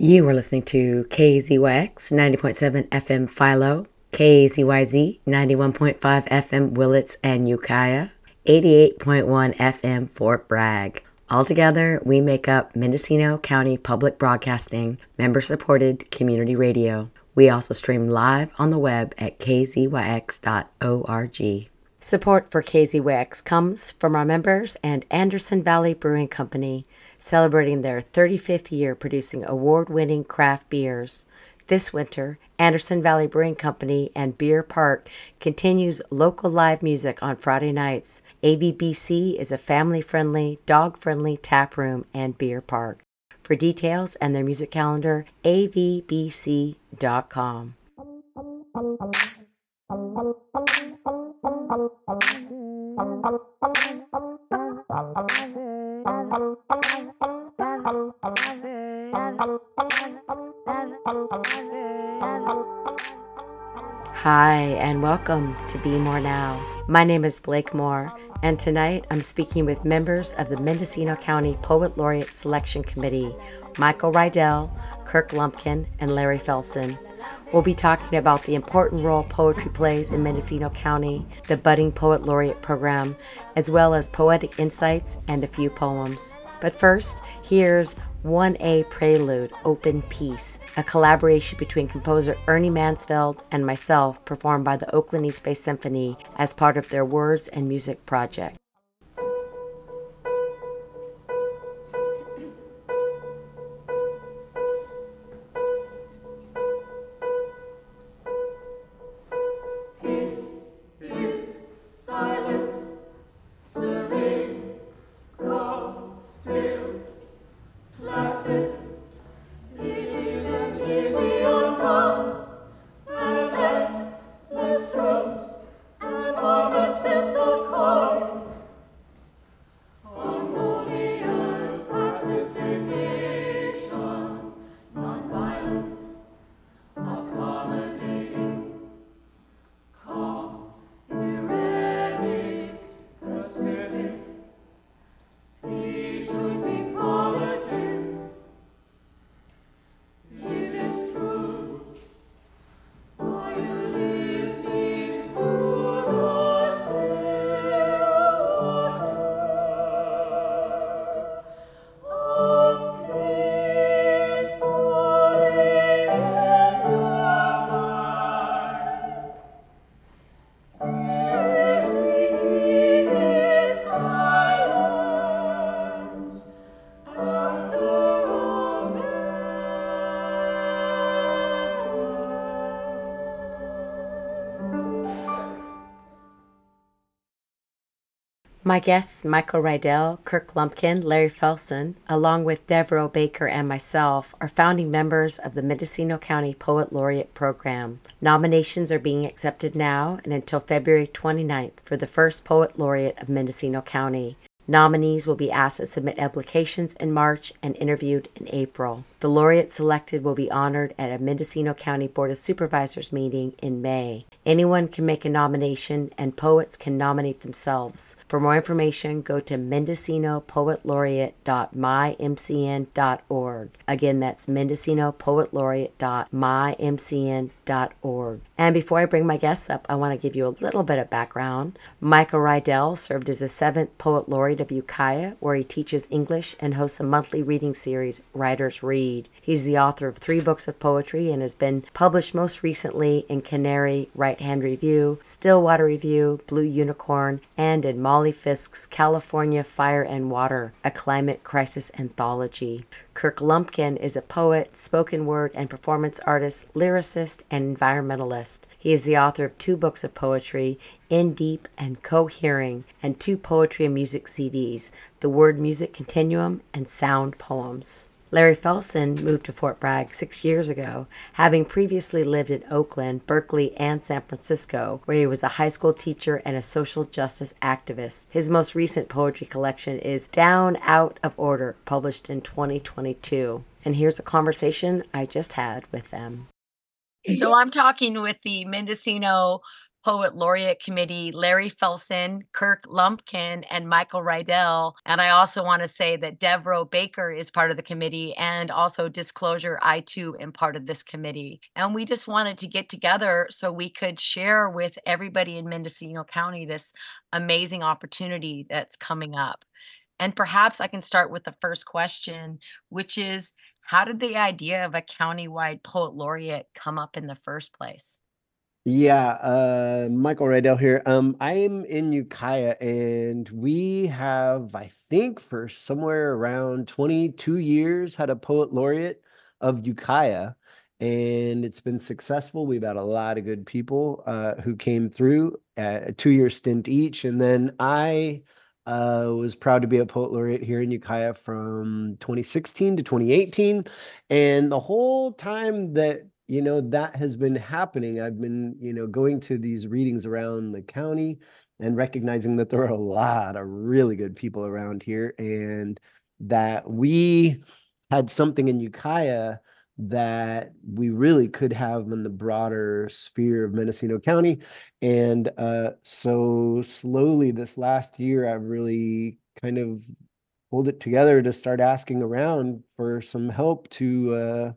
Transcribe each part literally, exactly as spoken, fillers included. You are listening to K Z Y X ninety point seven F M Philo, K Z Y Z ninety-one point five F M Willits and Ukiah, eighty-eight point one F M Fort Bragg. Altogether, we make up Mendocino County Public Broadcasting, member-supported community radio. We also stream live on the web at k z y x dot org. Support for K Z Y X comes from our members and Anderson Valley Brewing Company, celebrating their thirty-fifth year producing award-winning craft beers. This winter, Anderson Valley Brewing Company and Beer Park continues local live music on Friday nights. A V B C is a family-friendly, dog-friendly tap room and beer park. For details and their music calendar, a v b c dot com. Hi, and welcome to Be More Now. My name is Blake Moore, and tonight I'm speaking with members of the Mendocino County Poet Laureate Selection Committee, Michael Riedell, Kirk Lumpkin, and Larry Felson. We'll be talking about the important role poetry plays in Mendocino County, the budding Poet Laureate Program, as well as poetic insights and a few poems. But first, here's one A Prelude, Open Peace, a collaboration between composer Ernie Mansfeld and myself, performed by the Oakland East Bay Symphony as part of their Words and Music project. My guests, Michael Riedell, Kirk Lumpkin, Larry Felson, along with Devereaux Baker and myself, are founding members of the Mendocino County Poet Laureate Program. Nominations are being accepted now and until February twenty-ninth for the first Poet Laureate of Mendocino County. Nominees will be asked to submit applications in March and interviewed in April. The laureate selected will be honored at a Mendocino County Board of Supervisors meeting in May. Anyone can make a nomination, and poets can nominate themselves. For more information, go to mendocino poet laureate dot my m c n dot org. Again, that's mendocino poet laureate dot my m c n dot org. And before I bring my guests up, I want to give you a little bit of background. Michael Riedell served as the seventh Poet Laureate of Ukiah, where he teaches English and hosts a monthly reading series, Writers Read. He's the author of three books of poetry and has been published most recently in Canary, Right Hand Review, Stillwater Review, Blue Unicorn, and in Molly Fisk's California Fire and Water, a climate crisis anthology. Kirk Lumpkin is a poet, spoken word and performance artist, lyricist, and environmentalist. He is the author of two books of poetry, In Deep and Co-Hearing, and two poetry and music C Ds, The Word Music Continuum and Sound Poems. Larry Felson moved to Fort Bragg six years ago, having previously lived in Oakland, Berkeley, and San Francisco, where he was a high school teacher and a social justice activist. His most recent poetry collection is Down Out of Order, published in twenty twenty-two. And here's a conversation I just had with them. So I'm talking with the Mendocino Poet Laureate Committee, Larry Felson, Kirk Lumpkin, and Michael Riedell. And I also want to say that Devereaux Baker is part of the committee, and also Disclosure, I too am part of this committee. And we just wanted to get together so we could share with everybody in Mendocino County this amazing opportunity that's coming up. And perhaps I can start with the first question, which is, how did the idea of a countywide poet laureate come up in the first place? Yeah, uh, Michael Riedell here. Um, I am in Ukiah, and we have, I think, for somewhere around twenty-two years, had a poet laureate of Ukiah, and it's been successful. We've had a lot of good people uh, who came through, uh, a two-year stint each, and then I uh, was proud to be a poet laureate here in Ukiah from twenty sixteen to twenty eighteen, and the whole time that you know, that has been happening, I've been, you know, going to these readings around the county and recognizing that there are a lot of really good people around here, and that we had something in Ukiah that we really could have in the broader sphere of Mendocino County. And uh, so slowly this last year, I've really kind of pulled it together to start asking around for some help to uh,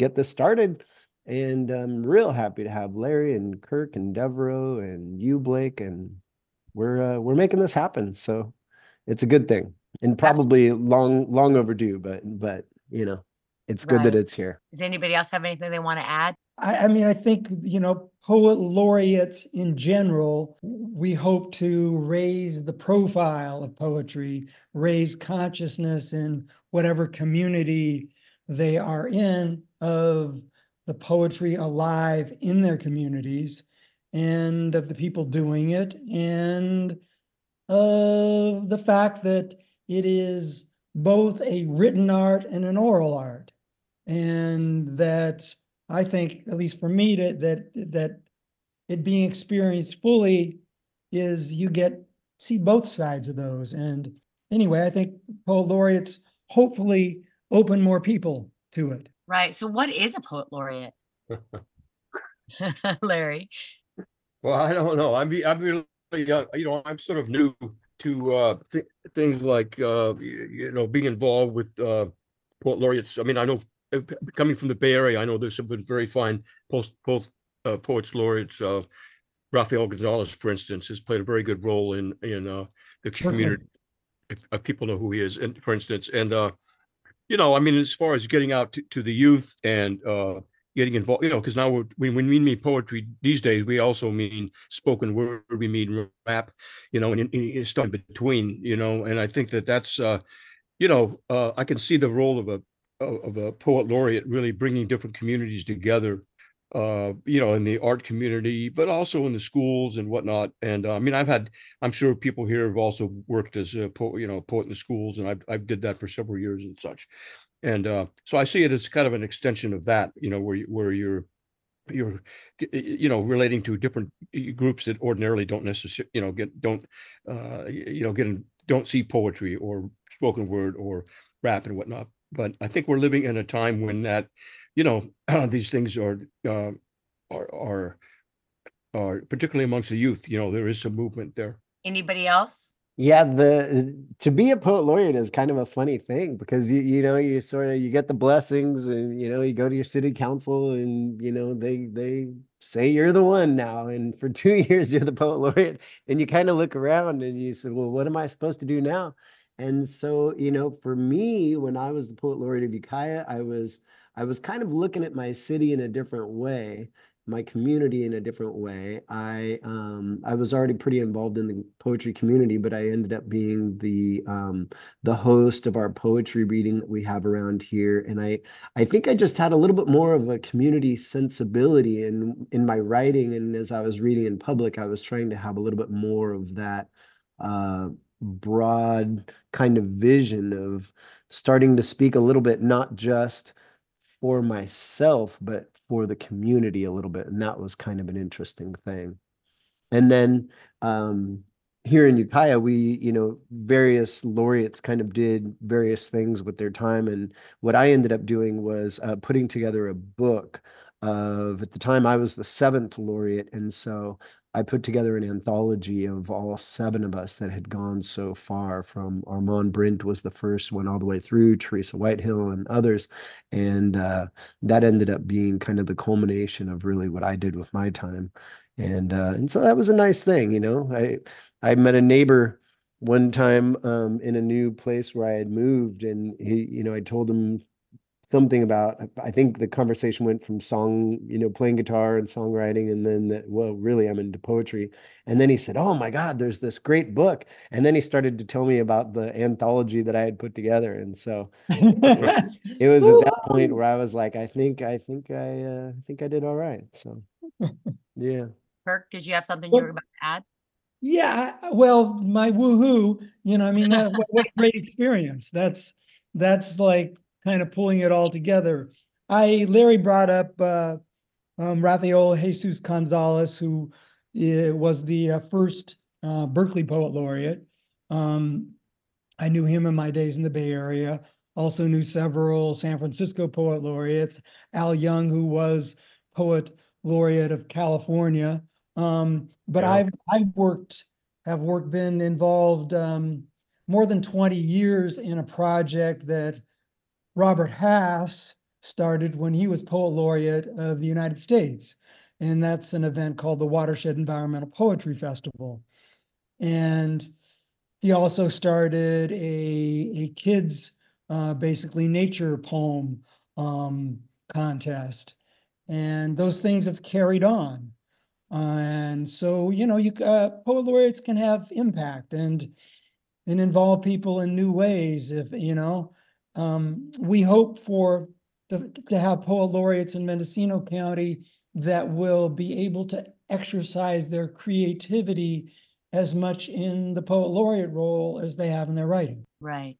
get this started. And I'm real happy to have Larry and Kirk and Devereaux and you, Blake, and we're uh, we're making this happen. So it's a good thing, and probably Absolutely. long long overdue. But but you know, it's right. Good that it's here. Does anybody else have anything they want to add? I, I mean, I think you know, poet laureates in general, we hope to raise the profile of poetry, raise consciousness in whatever community they are in of the poetry alive in their communities, and of the people doing it, and of the fact that it is both a written art and an oral art. And that I think, at least for me, that that, that it being experienced fully is you get see both sides of those. And anyway, I think poet laureates hopefully open more people to it. Right. So what is a poet laureate? Larry. Well, I don't know. I'm, I'm really, uh, you know, I'm sort of new to uh, th things like, uh, you, you know, being involved with uh, poet laureates. I mean, I know uh, coming from the Bay Area, I know there's some very fine post, post, uh, poets laureates. Uh, Rafael González, for instance, has played a very good role in, in uh, the community. Okay. If uh, people know who he is, and for instance, and uh, you know, I mean, as far as getting out to, to the youth and uh, getting involved, you know, because now we're, when we mean poetry these days, we also mean spoken word, we mean rap, you know, and, and stuff in between, you know. And I think that that's, uh, you know, uh, I can see the role of a of a poet laureate really bringing different communities together, uh, you know, in the art community, but also in the schools and whatnot. And uh, I mean, I've had, I'm sure people here have also worked as a poet, you know, poet in the schools, and I've, I've did that for several years and such. And uh, so I see it as kind of an extension of that, you know, where you, where you're, you're, you know, relating to different groups that ordinarily don't necessarily, you know, get, don't, uh, you know, get, in, don't see poetry or spoken word or rap and whatnot. But I think we're living in a time when that, you know, uh, these things are, uh, are, are, are particularly amongst the youth, you know, there is some movement there. Anybody else? Yeah, the to be a poet laureate is kind of a funny thing, because you you know you sort of you get the blessings, and you know you go to your city council, and you know they they say you're the one now, and for two years you're the poet laureate, and you kind of look around and you say, well, what am I supposed to do now? And so you know, for me, when I was the poet laureate of Ukiah, I was I was kind of looking at my city in a different way, my community in a different way. I um, I was already pretty involved in the poetry community, but I ended up being the um, the host of our poetry reading that we have around here. And I I think I just had a little bit more of a community sensibility in in my writing, and as I was reading in public, I was trying to have a little bit more of that uh, broad kind of vision of starting to speak a little bit not just for myself, but for the community a little bit. And that was kind of an interesting thing. And then um, here in Ukiah, we, you know, various laureates kind of did various things with their time. And what I ended up doing was uh, putting together a book of, at the time I was the seventh laureate. And so I put together an anthology of all seven of us that had gone so far. From Armand Brint was the first one, all the way through Teresa Whitehill and others. And uh, that ended up being kind of the culmination of really what I did with my time. And uh, and so that was a nice thing. You know, I, I met a neighbor one time um, in a new place where I had moved, and he, you know, I told him something about, I think the conversation went from song, you know, playing guitar and songwriting, and then that, well, really I'm into poetry. And then he said, oh my God, there's this great book. And then he started to tell me about the anthology that I had put together. And so it was at that point where I was like, I think, I think I, uh, I think I did all right. So, yeah. Kirk, did you have something you were about to add? Yeah. Well, my woohoo, you know, I mean, that, what a great experience. That's, that's like, kind of pulling it all together. I, Larry brought up uh, um, Rafael Jesus González, who uh, was the uh, first uh, Berkeley Poet Laureate. Um, I knew him in my days in the Bay Area. Also knew several San Francisco Poet Laureates. Al Young, who was Poet Laureate of California. Um, but yeah. I've I worked, have worked, been involved um, more than twenty years in a project that Robert Hass started when he was Poet Laureate of the United States. And that's an event called the Watershed Environmental Poetry Festival. And he also started a, a kids, uh, basically nature poem um, contest. And those things have carried on. Uh, and so, you know, you uh, Poet Laureates can have impact and, and involve people in new ways, if, you know. Um, we hope for to, to have poet laureates in Mendocino County that will be able to exercise their creativity as much in the poet laureate role as they have in their writing. Right.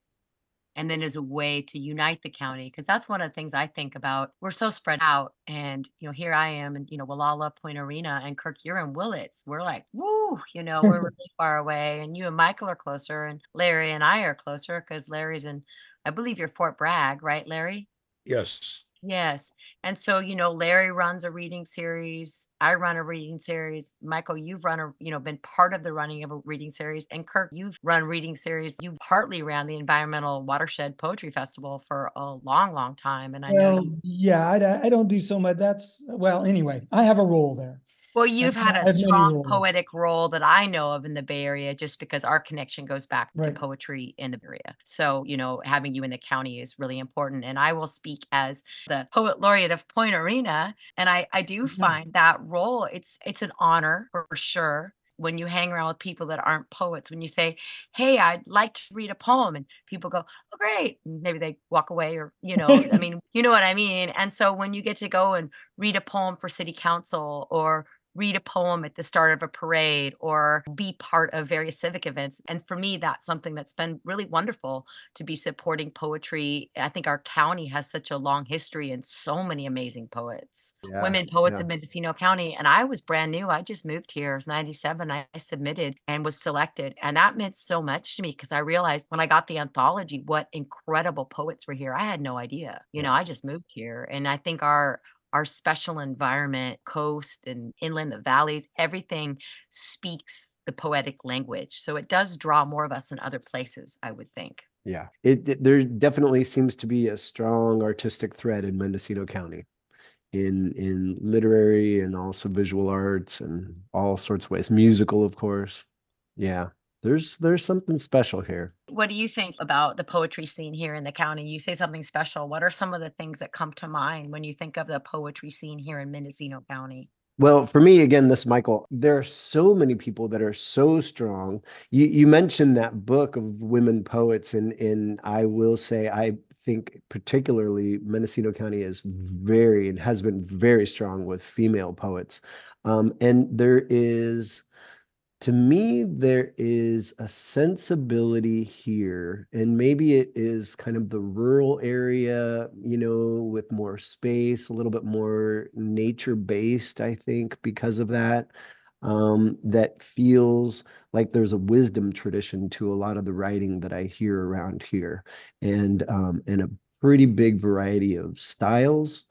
And then as a way to unite the county, because that's one of the things I think about. We're so spread out, and, you know, here I am in, you know, Wallala, Point Arena, and Kirk, you're in Willits. We're like, woo, you know, we're really far away, and you and Michael are closer, and Larry and I are closer because Larry's in, I believe you're Fort Bragg, right, Larry? Yes. Yes. And so, you know, Larry runs a reading series. I run a reading series. Michael, you've run a, you know, been part of the running of a reading series. And Kirk, you've run reading series. You partly ran the Environmental Watershed Poetry Festival for a long, long time. And I well, know. Yeah, I, I don't do so much. That's, well, anyway, I have a role there. Well, you've I've, had a I've strong poetic role that I know of in the Bay Area, just because our connection goes back right. to poetry in the Bay Area. So, you know, having you in the county is really important. And I will speak as the Poet Laureate of Point Arena. And I, I do mm-hmm. find that role, it's it's an honor for sure. When you hang around with people that aren't poets, when you say, hey, I'd like to read a poem, and people go, oh, great. And maybe they walk away, or, you know, I mean, you know what I mean? And so when you get to go and read a poem for city council, or read a poem at the start of a parade, or be part of various civic events. And for me, that's something that's been really wonderful, to be supporting poetry. I think our county has such a long history and so many amazing poets, yeah, women poets yeah. in Mendocino County. And I was brand new. I just moved here. It was ninety-seven. I submitted and was selected. And that meant so much to me, because I realized when I got the anthology, what incredible poets were here. I had no idea. You know, I just moved here. And I think our Our special environment, coast and inland, the valleys, everything speaks the poetic language. So it does draw more of us in other places, I would think. Yeah, it, it there definitely seems to be a strong artistic thread in Mendocino County, in in literary and also visual arts and all sorts of ways. Musical, of course. Yeah. There's there's something special here. What do you think about the poetry scene here in the county? You say something special. What are some of the things that come to mind when you think of the poetry scene here in Mendocino County? Well, for me, again, this, Michael, there are so many people that are so strong. You, you mentioned that book of women poets, and, and I will say, I think particularly Mendocino County is very, and has been very strong with female poets. Um, and there is... To me, there is a sensibility here, and maybe it is kind of the rural area, you know, with more space, a little bit more nature-based, I think, because of that, um, that feels like there's a wisdom tradition to a lot of the writing that I hear around here, and, um, and a pretty big variety of styles,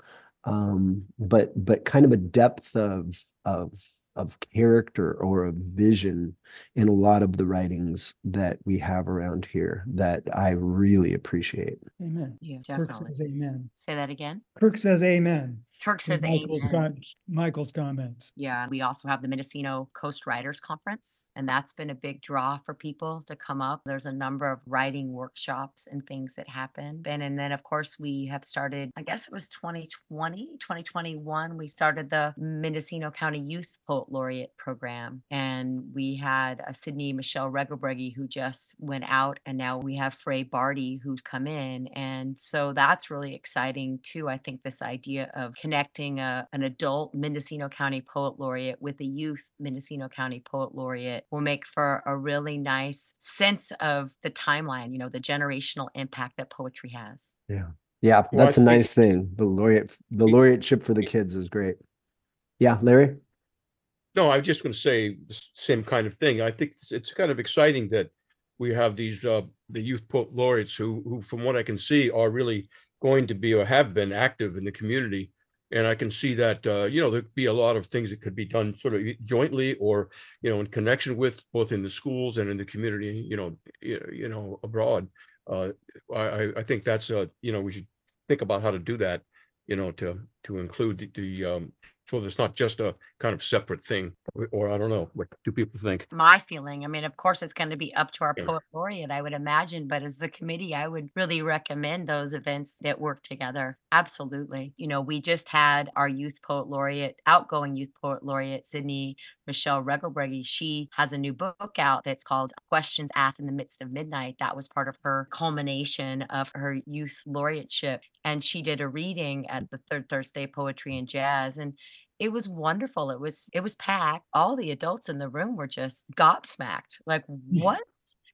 um, but but kind of a depth of of of character or of vision in a lot of the writings that we have around here that I really appreciate. Amen. Yeah, definitely. Kirk says amen. Say that again. Kirk says amen. Kirk says Michael's amen. Got Michael's comments. Yeah. We also have the Mendocino Coast Writers Conference, and that's been a big draw for people to come up. There's a number of writing workshops and things that happen. And, and then, of course, we have started, I guess it was twenty twenty, twenty twenty-one, we started the Mendocino County Youth Poet Laureate Program. And we had a Sydney Michelle Regalbregi who just went out, and now we have Frey Barty who's come in. And so that's really exciting, too. I think this idea of connecting connecting a, an adult Mendocino County Poet Laureate with a youth Mendocino County Poet Laureate will make for a really nice sense of the timeline, you know, the generational impact that poetry has. Yeah. Yeah. That's a nice thing. The laureate, the laureateship for the kids is great. Yeah. Larry? No, I was just going to say the same kind of thing. I think it's kind of exciting that we have these, uh, the youth poet laureates who, who, from what I can see, are really going to be or have been active in the community. And I can see that, uh, you know, there'd be a lot of things that could be done sort of jointly or, you know, in connection with, both in the schools and in the community, you know, you know, abroad. Uh, I, I think that's, a, you know, we should think about how to do that, you know, to to include the, the um, so it's not just a kind of separate thing, or I don't know, what do people think? My feeling, I mean, of course, it's going to be up to our yeah. poet laureate, I would imagine. But as the committee, I would really recommend those events that work together. Absolutely. You know, we just had our youth poet laureate, outgoing youth poet laureate, Sydney Michelle Regalbregi. She has a new book out that's called Questions Asked in the Midst of Midnight. That was part of her culmination of her youth laureateship. And she did a reading at the Third Thursday Poetry and Jazz. And it was wonderful. It was it was packed. All the adults in the room were just gobsmacked. Like, yeah. What?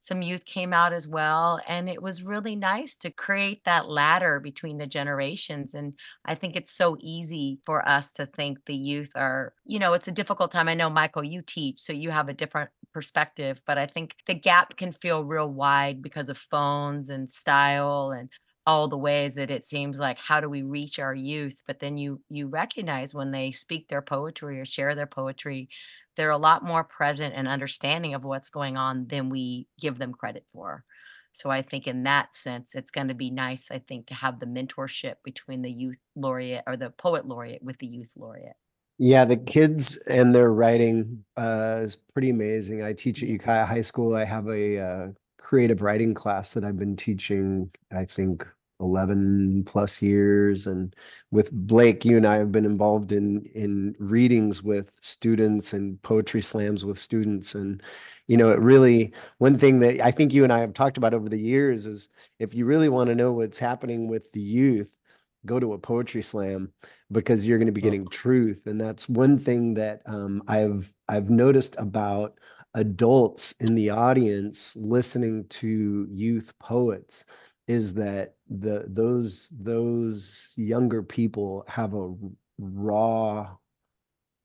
Some youth came out as well. And it was really nice to create that ladder between the generations. And I think it's so easy for us to think the youth are, you know, it's a difficult time. I know, Michael, you teach, so you have a different perspective. But I think the gap can feel real wide because of phones and style and all the ways that it seems like, how do we reach our youth? But then you you recognize when they speak their poetry or share their poetry, they're a lot more present and understanding of what's going on than we give them credit for. So I think in that sense, it's going to be nice, I think, to have the mentorship between the youth laureate or the poet laureate with the youth laureate. Yeah, the kids and their writing uh, is pretty amazing. I teach at Ukiah High School. I have a uh, creative writing class that I've been teaching, I think, eleven plus years, and with Blake, you and I have been involved in in readings with students and poetry slams with students. And you know, it really, one thing that I think you and I have talked about over the years is, if you really want to know what's happening with the youth, go to a poetry slam, because you're going to be getting truth. And that's one thing that um, I've I've noticed about adults in the audience listening to youth poets, is that the those those younger people have a raw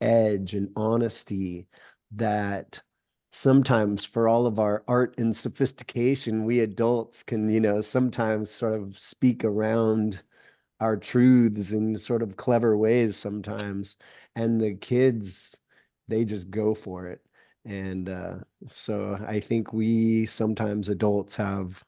edge and honesty that sometimes, for all of our art and sophistication, we adults can, you know, sometimes sort of speak around our truths in sort of clever ways sometimes. And the kids, they just go for it. And uh, so I think we sometimes adults have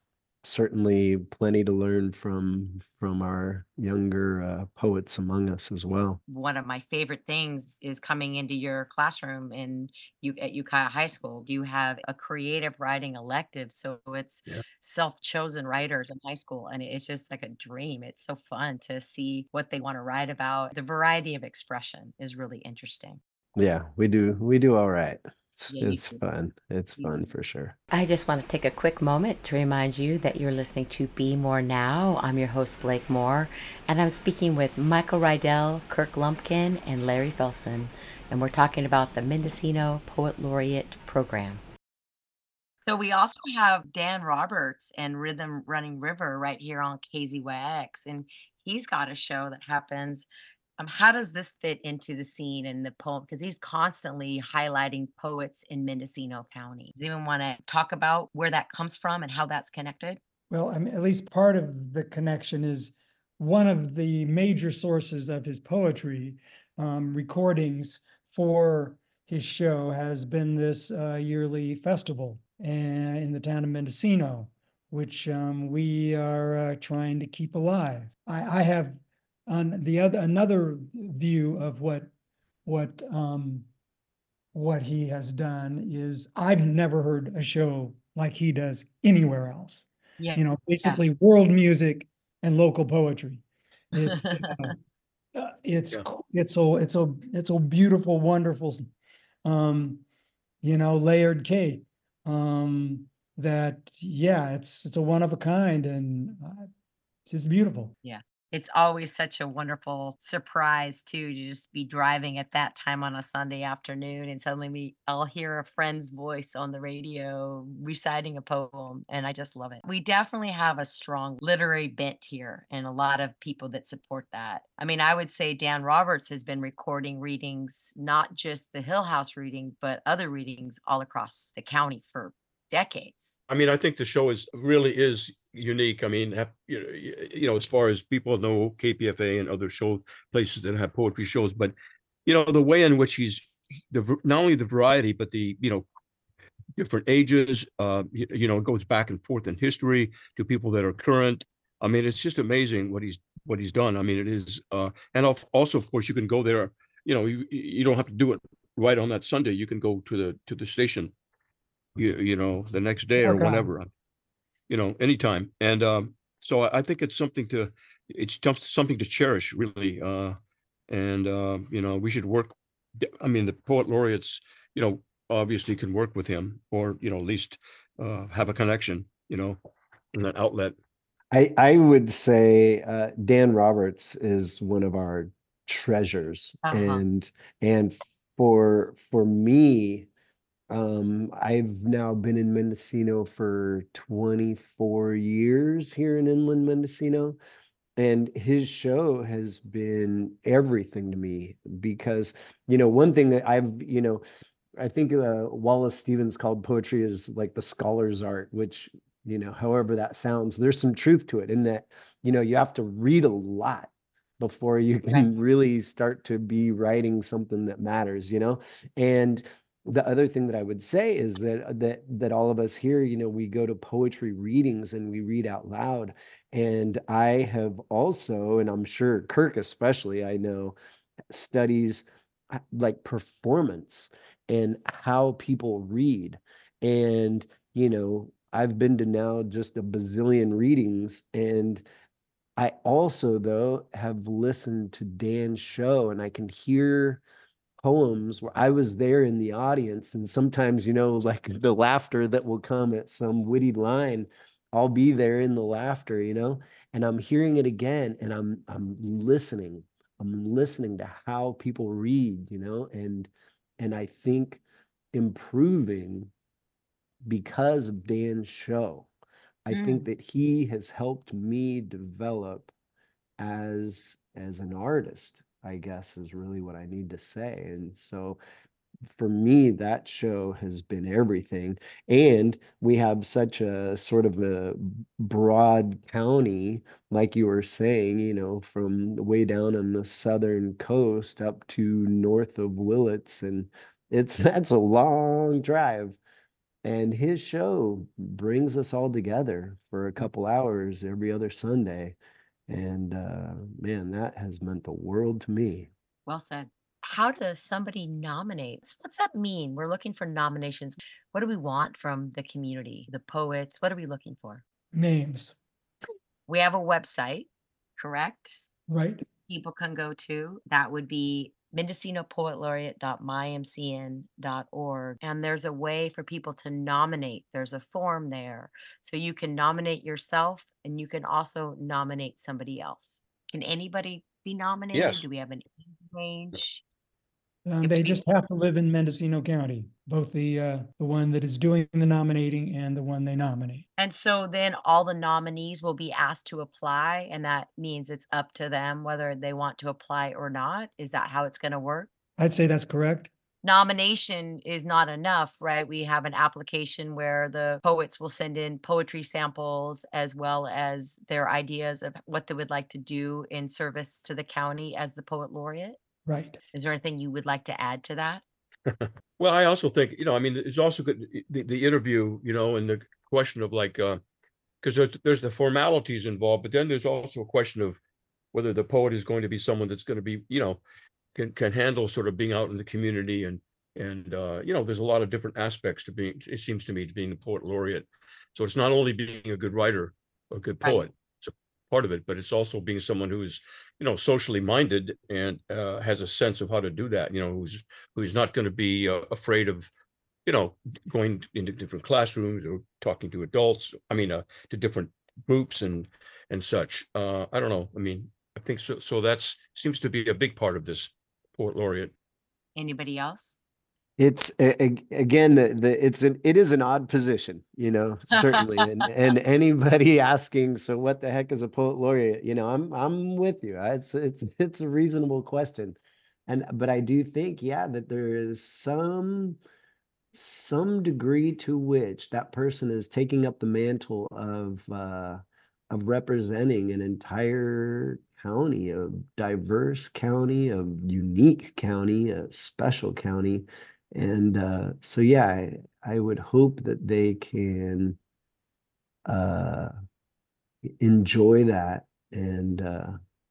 certainly plenty to learn from from our younger uh, poets among us as well. One of my favorite things is coming into your classroom in you at Ukiah High School. You have a creative writing elective, so it's yeah. self-chosen writers in high school, and it's just like a dream. It's so fun to see what they want to write about. The variety of expression is really interesting. Yeah, we do. We do all right. It's, yeah, it's fun. It's fun for sure. I just want to take a quick moment to remind you that you're listening to Be More Now. I'm your host, Blake Moore, and I'm speaking with Michael Riedell, Kirk Lumpkin, and Larry Felson. And we're talking about the Mendocino Poet Laureate Program. So we also have Dan Roberts and Rhythm Running River right here on K Z Y X. And he's got a show that happens. Um, how does this fit into the scene and the poem? Because he's constantly highlighting poets in Mendocino County. Does anyone want to talk about where that comes from and how that's connected? Well, I mean, at least part of the connection is one of the major sources of his poetry, um, recordings for his show has been this uh, yearly festival and in the town of Mendocino, which um, we are uh, trying to keep alive. I, I have on the other another view of what what um, what he has done is I've never heard a show like he does anywhere else. Yeah. You know, basically yeah. world music and local poetry. It's you know, uh, it's yeah. it's a it's a it's a beautiful, wonderful, um, you know, layered cake. Um, that yeah, it's it's a one of a kind, and uh, it's just beautiful. Yeah. It's always such a wonderful surprise too, to just be driving at that time on a Sunday afternoon and suddenly we all hear a friend's voice on the radio reciting a poem, and I just love it. We definitely have a strong literary bent here and a lot of people that support that. I mean, I would say Dan Roberts has been recording readings, not just the Hill House reading, but other readings all across the county for decades. I mean, I think the show is really is unique. I mean, have, you know, you know, as far as people know K P F A and other show places that have poetry shows, but you know, the way in which he's the not only the variety, but the you know, different ages. Uh, you, you know, it goes back and forth in history to people that are current. I mean, it's just amazing what he's what he's done. I mean, it is, uh, and also of course you can go there. You know, you you don't have to do it right on that Sunday. You can go to the to the station, you you know, the next day or okay. whenever. You know, anytime. And um, so I think it's something to, it's something to cherish, really. Uh, and, uh, you know, we should work. I mean, the poet laureates, you know, obviously can work with him or, you know, at least uh, have a connection, you know, in an outlet. I, I would say uh, Dan Roberts is one of our treasures. Uh-huh. And, and for, for me, Um, I've now been in Mendocino for twenty-four years here in Inland Mendocino, and his show has been everything to me because, you know, one thing that I've, you know, I think uh, Wallace Stevens called poetry is like the scholar's art, which, you know, however that sounds, there's some truth to it in that, you know, you have to read a lot before you can really start to be writing something that matters, you know, and the other thing that I would say is that that that all of us here, you know, we go to poetry readings and we read out loud. And I have also, and I'm sure Kirk especially, I know, studies like performance and how people read. And, you know, I've been to now just a bazillion readings. And I also, though, have listened to Dan's show, and I can hear poems where I was there in the audience, and sometimes, you know, like the laughter that will come at some witty line, I'll be there in the laughter, you know, and I'm hearing it again, and I'm I'm listening, I'm listening to how people read, you know, and and I think improving because of Dan's show. I mm. think that he has helped me develop as as an artist, I guess, is really what I need to say. And so for me, that show has been everything. And we have such a sort of a broad county, like you were saying, you know, from way down on the southern coast up to north of Willits. And it's that's a long drive. And his show brings us all together for a couple hours every other Sunday. And uh, man, that has meant the world to me. Well said. How does somebody nominate? What's that mean? We're looking for nominations. What do we want from the community, the poets? What are we looking for? Names. We have a website, correct? Right. People can go to. That would be mendocino poet laureate dot my m c n dot org. And there's a way for people to nominate. There's a form there. So you can nominate yourself, and you can also nominate somebody else. Can anybody be nominated? Yes. Do we have an age range? Um, they just have to live in Mendocino County, both the uh, the one that is doing the nominating and the one they nominate. And so then all the nominees will be asked to apply, and that means it's up to them whether they want to apply or not. Is that how it's going to work? I'd say that's correct. Nomination is not enough, right? We have an application where the poets will send in poetry samples as well as their ideas of what they would like to do in service to the county as the poet laureate. Right. Is there anything you would like to add to that? Well, I also think, you know, I mean, it's also good, the, the interview, you know, and the question of like, uh, because there's, there's the formalities involved, but then there's also a question of whether the poet is going to be someone that's going to be, you know, can can handle sort of being out in the community. And, and uh, you know, there's a lot of different aspects to being, it seems to me, to being the poet laureate. So it's not only being a good writer, a good poet, it's part of it, but it's also being someone who is, you know, socially minded and uh, has a sense of how to do that, you know, who's who's not going to be uh, afraid of, you know, going into different classrooms or talking to adults, I mean, uh, to different groups and and such. Uh, I don't know. I mean, I think so. So that's seems to be a big part of this poet laureate. Anybody else? It's again, the, the it's an it is an odd position, you know, certainly. and and anybody asking, so what the heck is a poet laureate? You know, I'm I'm with you. It's it's it's a reasonable question, and but I do think, yeah, that there is some some degree to which that person is taking up the mantle of uh, of representing an entire county, a diverse county, a unique county, a special county. And uh, so, yeah, I, I would hope that they can uh, enjoy that and, uh,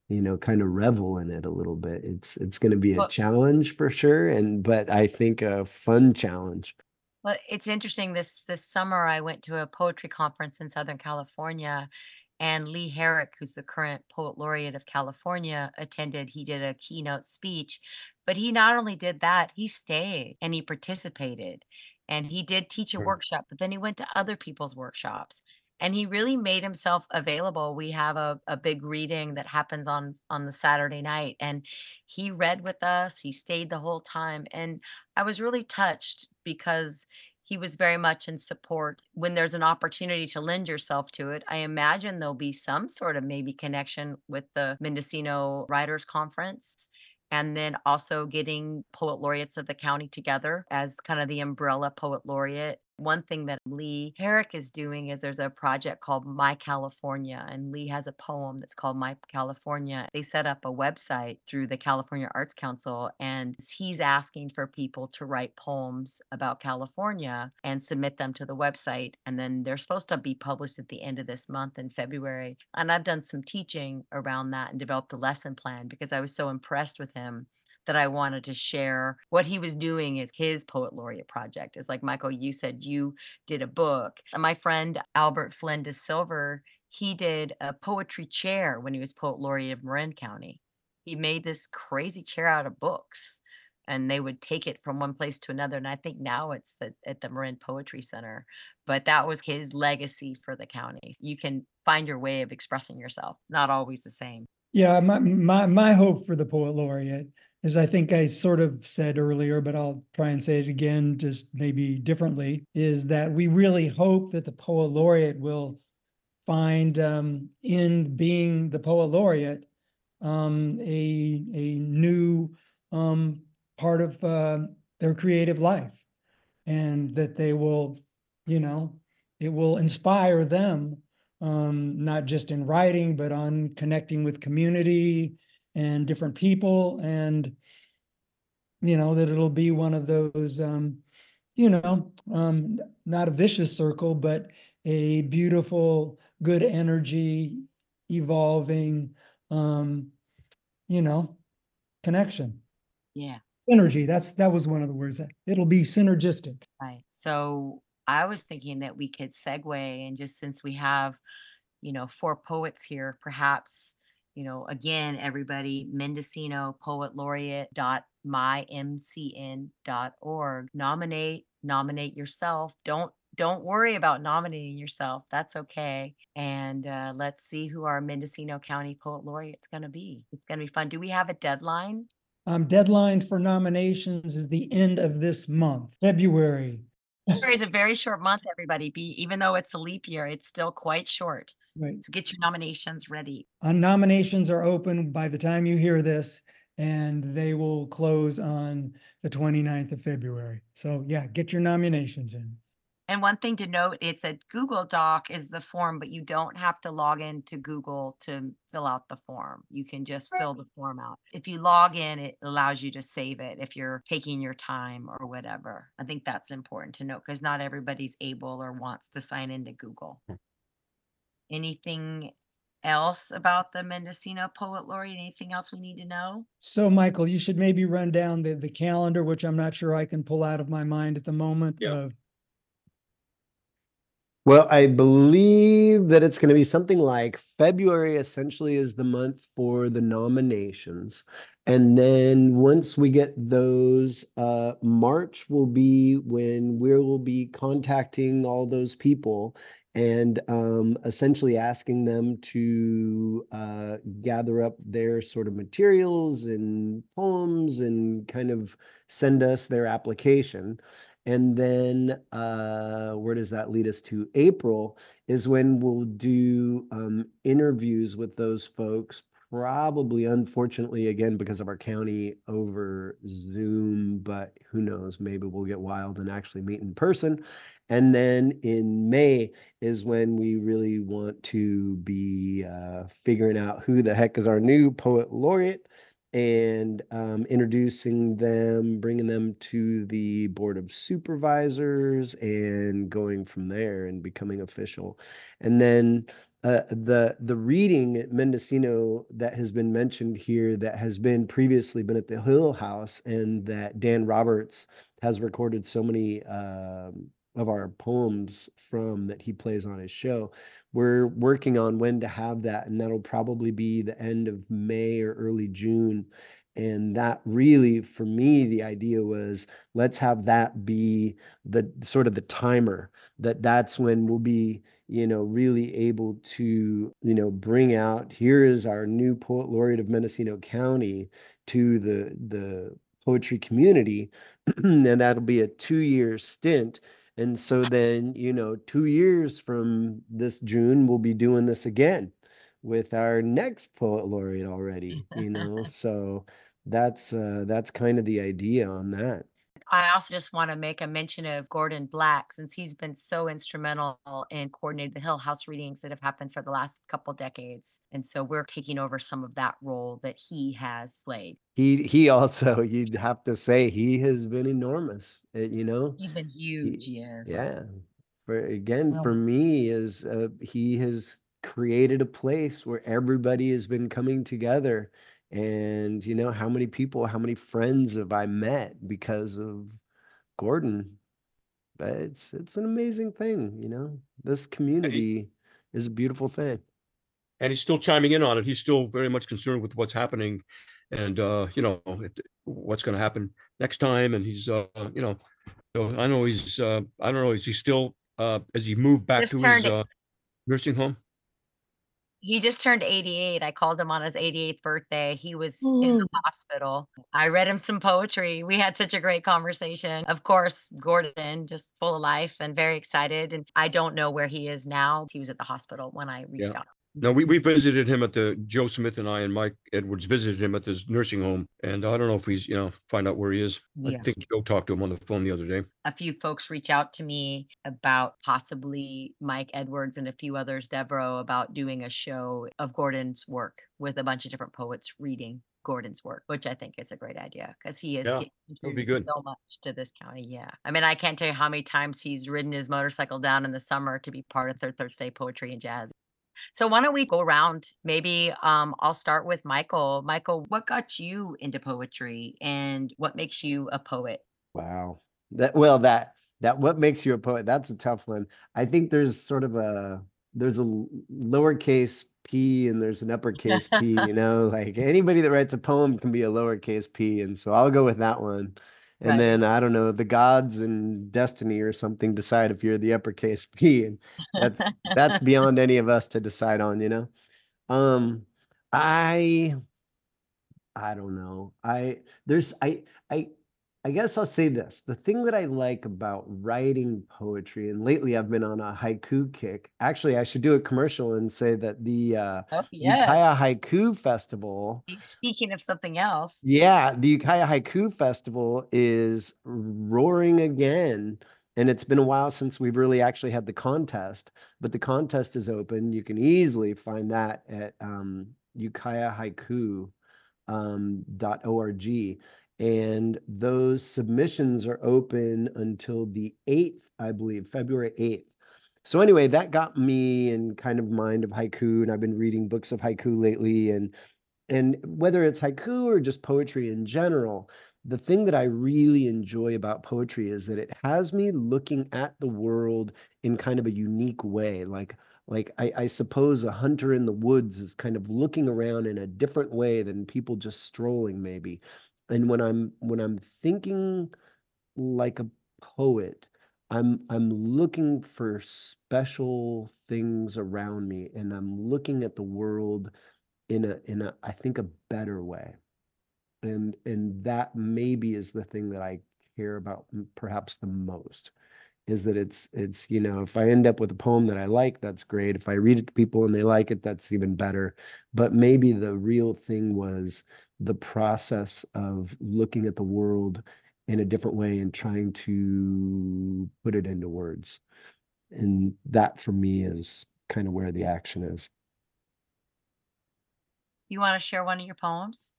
you know, kind of revel in it a little bit. It's it's going to be a well, challenge for sure, and but I think a fun challenge. Well, it's interesting. This this summer, I went to a poetry conference in Southern California, and Lee Herrick, who's the current Poet Laureate of California, attended. He did a keynote speech. But he not only did that, he stayed and he participated, and he did teach a mm-hmm. workshop, but then he went to other people's workshops and he really made himself available. We have a, a big reading that happens on, on the Saturday night, and he read with us. He stayed the whole time. And I was really touched because he was very much in support. When there's an opportunity to lend yourself to it, I imagine there'll be some sort of maybe connection with the Mendocino Writers Conference, and then also getting poet laureates of the county together as kind of the umbrella poet laureate. One thing that Lee Herrick is doing is there's a project called My California, and Lee has a poem that's called My California. They set up a website through the California Arts Council, and he's asking for people to write poems about California and submit them to the website. And then they're supposed to be published at the end of this month in February. And I've done some teaching around that and developed a lesson plan because I was so impressed with him that I wanted to share what he was doing is his poet laureate project. It's like, Michael, you said you did a book. My friend Albert Flynn de Silver, he did a poetry chair when he was poet laureate of Marin County. He made this crazy chair out of books, and they would take it from one place to another. And I think now it's the, at the Marin Poetry Center, but that was his legacy for the county. You can find your way of expressing yourself. It's not always the same. Yeah, my my, my hope for the poet laureate, as I think I sort of said earlier, but I'll try and say it again, just maybe differently, is that we really hope that the poet laureate will find um, in being the poet laureate um, a, a new um, part of uh, their creative life, and that they will, you know, it will inspire them, um, not just in writing, but on connecting with community and different people, and you know that it'll be one of those um you know um not a vicious circle, but a beautiful, good energy evolving um you know connection. Yeah, synergy. That's that was one of the words. That it'll be synergistic, right? So I was thinking that we could segue, and just since we have you know four poets here, perhaps You know, again, everybody, Mendocino Poet Laureate dot my m c n dot org. Nominate, nominate yourself. Don't don't worry about nominating yourself. That's okay. And uh, let's see who our Mendocino County Poet Laureate is going to be. It's going to be fun. Do we have a deadline? Um, deadline for nominations is the end of this month, February. February is a very short month, everybody. Be even though it's a leap year, it's still quite short. Right. So get your nominations ready. Uh, nominations are open by the time you hear this, and they will close on the twenty-ninth of February. So yeah, get your nominations in. And one thing to note, it's a Google Doc is the form, but you don't have to log into Google to fill out the form. You can just fill the form out. If you log in, it allows you to save it if you're taking your time or whatever. I think that's important to note because not everybody's able or wants to sign into Google. Anything else about the Mendocino Poet Laureate? Anything else we need to know? So, Michael, you should maybe run down the, the calendar, which I'm not sure I can pull out of my mind at the moment. Yeah. Of... Well, I believe that it's going to be something like February essentially is the month for the nominations. And then once we get those, uh, March will be when we will be contacting all those people and um, essentially asking them to uh, gather up their sort of materials and poems and kind of send us their application. And then uh, where does that lead us to? April is when we'll do um, interviews with those folks, probably, unfortunately, again, because of our county, over Zoom, but who knows, maybe we'll get wild and actually meet in person. And then in May is when we really want to be uh, figuring out who the heck is our new poet laureate and um, introducing them, bringing them to the Board of Supervisors and going from there and becoming official. And then Uh, the the reading at Mendocino that has been mentioned here that has been previously been at the Hill House and that Dan Roberts has recorded so many uh, of our poems from that he plays on his show. We're working on when to have that, and that'll probably be the end of May or early June. And that really, for me, the idea was let's have that be the sort of the timer, that that's when we'll be, you know, really able to, you know, bring out, here is our new poet laureate of Mendocino County to the the poetry community. And that'll be a two-year stint. And so then, you know, two years from this June, we'll be doing this again with our next poet laureate already, you know. So that's uh, that's kind of the idea on that. I also just want to make a mention of Gordon Black, since he's been so instrumental in coordinating the Hill House readings that have happened for the last couple decades. And so we're taking over some of that role that he has played. He he also, you'd have to say, he has been enormous, you know? He's been huge, he, yes. Yeah. For, again, well, for me, is uh, he has created a place where everybody has been coming together. And, you know, how many people, how many friends have I met because of Gordon? But it's it's an amazing thing, you know. This community he, is a beautiful thing. And he's still chiming in on it. He's still very much concerned with what's happening and, uh, you know, it, what's going to happen next time. And he's, uh, you know, so I know he's, uh, I don't know, is he still, uh, as he moved back Just to his uh, nursing home? He just turned eighty-eight. I called him on his eighty-eighth birthday. He was Ooh. in the hospital. I read him some poetry. We had such a great conversation. Of course, Gordon, just full of life and very excited. And I don't know where he is now. He was at the hospital when I reached yeah. out. No, we, we visited him at the, Joe Smith and I and Mike Edwards visited him at this nursing home. And I don't know if he's, you know, find out where he is. Yeah. I think Joe talked to him on the phone the other day. A few folks reach out to me about possibly Mike Edwards and a few others, Devereaux, about doing a show of Gordon's work with a bunch of different poets reading Gordon's work, which I think is a great idea because he is yeah, contributing so much to this county. Yeah. I mean, I can't tell you how many times he's ridden his motorcycle down in the summer to be part of Third Thursday Poetry and Jazz. So why don't we go around? Maybe um, I'll start with Michael. Michael, what got you into poetry and what makes you a poet? Wow. That well, that that what makes you a poet? That's a tough one. I think there's sort of a there's a lowercase p and there's an uppercase p, you know, like anybody that writes a poem can be a lowercase p. And so I'll go with that one. And right. then, I don't know, the gods and destiny or something decide if you're the uppercase P. And that's that's beyond any of us to decide on, you know? Um, I, I don't know. I, there's, I, I, I guess I'll say this. The thing that I like about writing poetry, and lately I've been on a haiku kick. Actually, I should do a commercial and say that the uh, oh, yes. Ukiah Haiku Festival. Speaking of something else. Yeah, the Ukiah Haiku Festival is roaring again. And it's been a while since we've really actually had the contest, but the contest is open. You can easily find that at um, ukiah haiku dot org. And those submissions are open until the eighth, I believe, February eighth. So anyway, that got me in kind of mind of haiku, and I've been reading books of haiku lately. And, and whether it's haiku or just poetry in general, the thing that I really enjoy about poetry is that it has me looking at the world in kind of a unique way. Like, like I, I suppose a hunter in the woods is kind of looking around in a different way than people just strolling, maybe. And when I'm when I'm thinking like a poet, I'm I'm looking for special things around me, and I'm looking at the world in a in a I think a better way. And and that maybe is the thing that I care about perhaps the most, is that it's, it's you know, if I end up with a poem that I like, that's great. If I read it to people and they like it, that's even better. But maybe the real thing was the process of looking at the world in a different way and trying to put it into words. And that for me is kind of where the action is. You want to share one of your poems?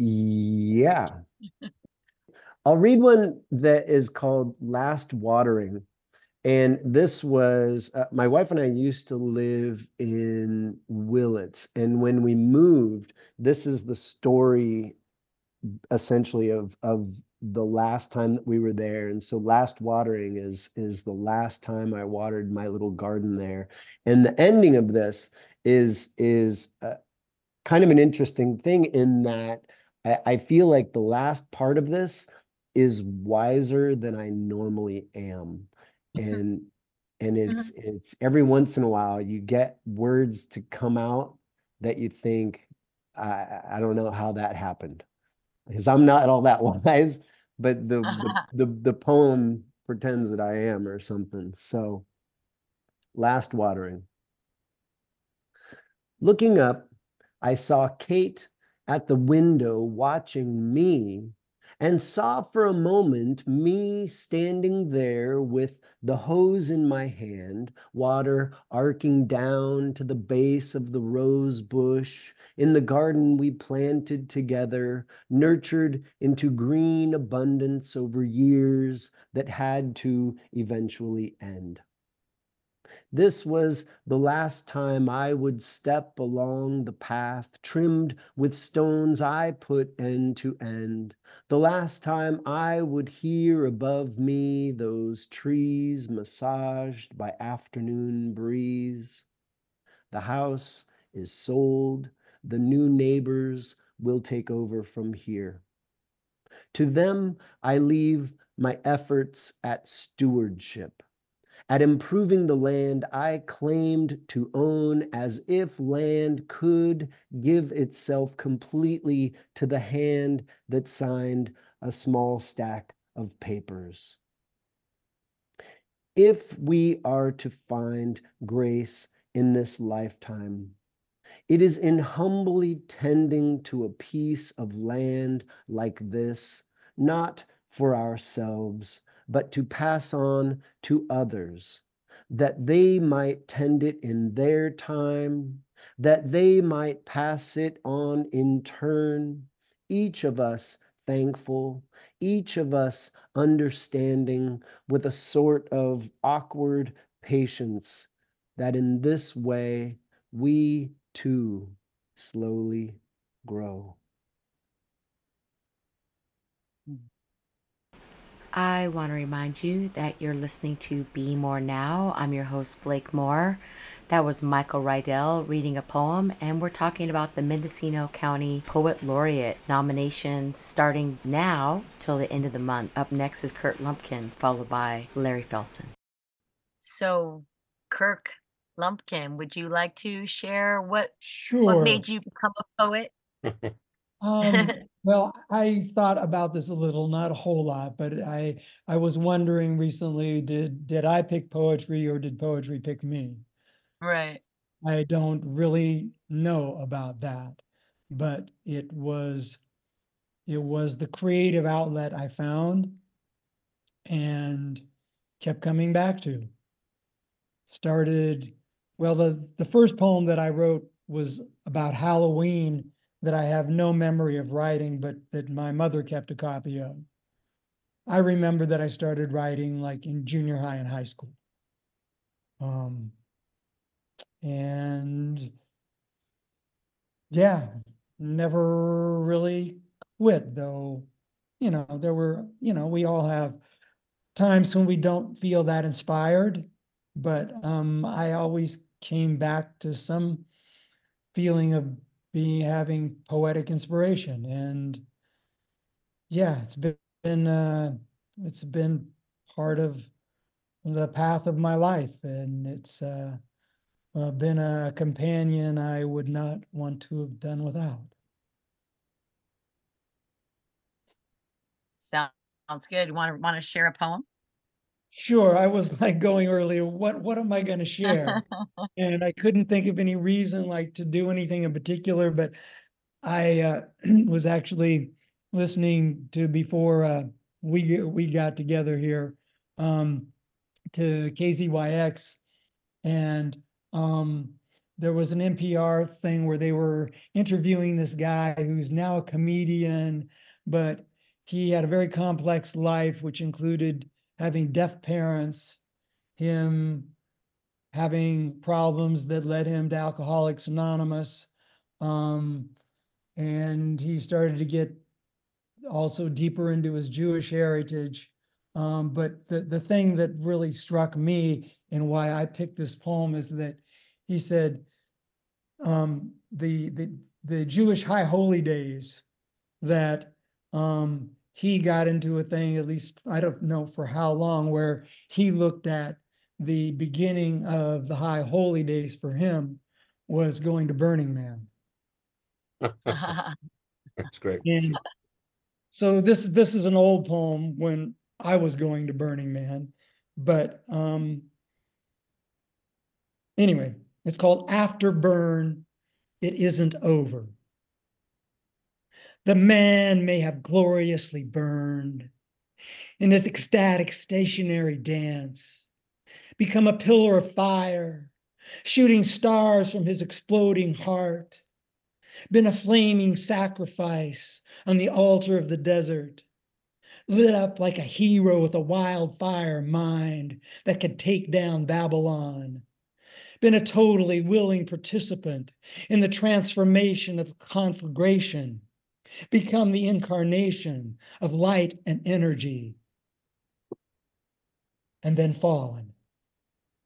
Yeah. I'll read one that is called Last Watering. And this was, uh, my wife and I used to live in Willits. And when we moved, this is the story essentially of, of the last time that we were there. And so last watering is, is the last time I watered my little garden there. And the ending of this is, is uh, kind of an interesting thing in that I feel like the last part of this is wiser than I normally am. And and it's it's every once in a while you get words to come out that you think, I, I don't know how that happened, because I'm not all that wise, but the, the, the, the poem pretends that I am or something. So last watering. Looking up, I saw Kate at the window watching me, and saw for a moment me standing there with the hose in my hand, water arcing down to the base of the rose bush in the garden we planted together, nurtured into green abundance over years that had to eventually end. This was the last time I would step along the path trimmed with stones I put end to end, the last time I would hear above me those trees massaged by afternoon breeze. The house is sold, the new neighbors will take over from here. To them, I leave my efforts at stewardship, at improving the land I claimed to own, as if land could give itself completely to the hand that signed a small stack of papers. If we are to find grace in this lifetime, it is in humbly tending to a piece of land like this, not for ourselves, but to pass on to others, that they might tend it in their time, that they might pass it on in turn, each of us thankful, each of us understanding, with a sort of awkward patience, that in this way we too slowly grow. I want to remind you that you're listening to Be More Now. I'm your host, Blake Moore. That was Michael Riedell reading a poem, and we're talking about the Mendocino County Poet Laureate nominations starting now till the end of the month. Up next is Kirk Lumpkin, followed by Larry Felson. So, Kirk Lumpkin, would you like to share what, sure. what made you become a poet? um, well, I thought about this a little, not a whole lot, but I I was wondering recently, did did I pick poetry or did poetry pick me? Right. I don't really know about that, but it was it was the creative outlet I found, and kept coming back to. Started, well, the, the first poem that I wrote was about Halloween that I have no memory of writing, but that my mother kept a copy of. I remember that I started writing like in junior high and high school. Um, and yeah, never really quit though. You know, there were, you know, we all have times when we don't feel that inspired, but um, I always came back to some feeling of being, having poetic inspiration. And yeah, it's been, been uh, it's been part of the path of my life, and it's uh, uh, been a companion I would not want to have done without. Sounds good. Want to want to share a poem? Sure. I was like going earlier, what what am I going to share? And I couldn't think of any reason like to do anything in particular, but I uh, was actually listening to, before uh, we we got together here, um, to K Z Y X, and um, there was an N P R thing where they were interviewing this guy who's now a comedian, but he had a very complex life, which included having deaf parents, him having problems that led him to Alcoholics Anonymous, um, and he started to get also deeper into his Jewish heritage. Um, but the, the thing that really struck me and why I picked this poem is that he said, um, the, the, the Jewish high holy days that um, he got into a thing, at least I don't know for how long, where he looked at the beginning of the high holy days for him was going to Burning Man. That's great. And so this, this is an old poem when I was going to Burning Man, but um, anyway, it's called Afterburn, It Isn't Over. The man may have gloriously burned in his ecstatic stationary dance, become a pillar of fire, shooting stars from his exploding heart, been a flaming sacrifice on the altar of the desert, lit up like a hero with a wildfire mind that could take down Babylon, been a totally willing participant in the transformation of conflagration, become the incarnation of light and energy, and then fallen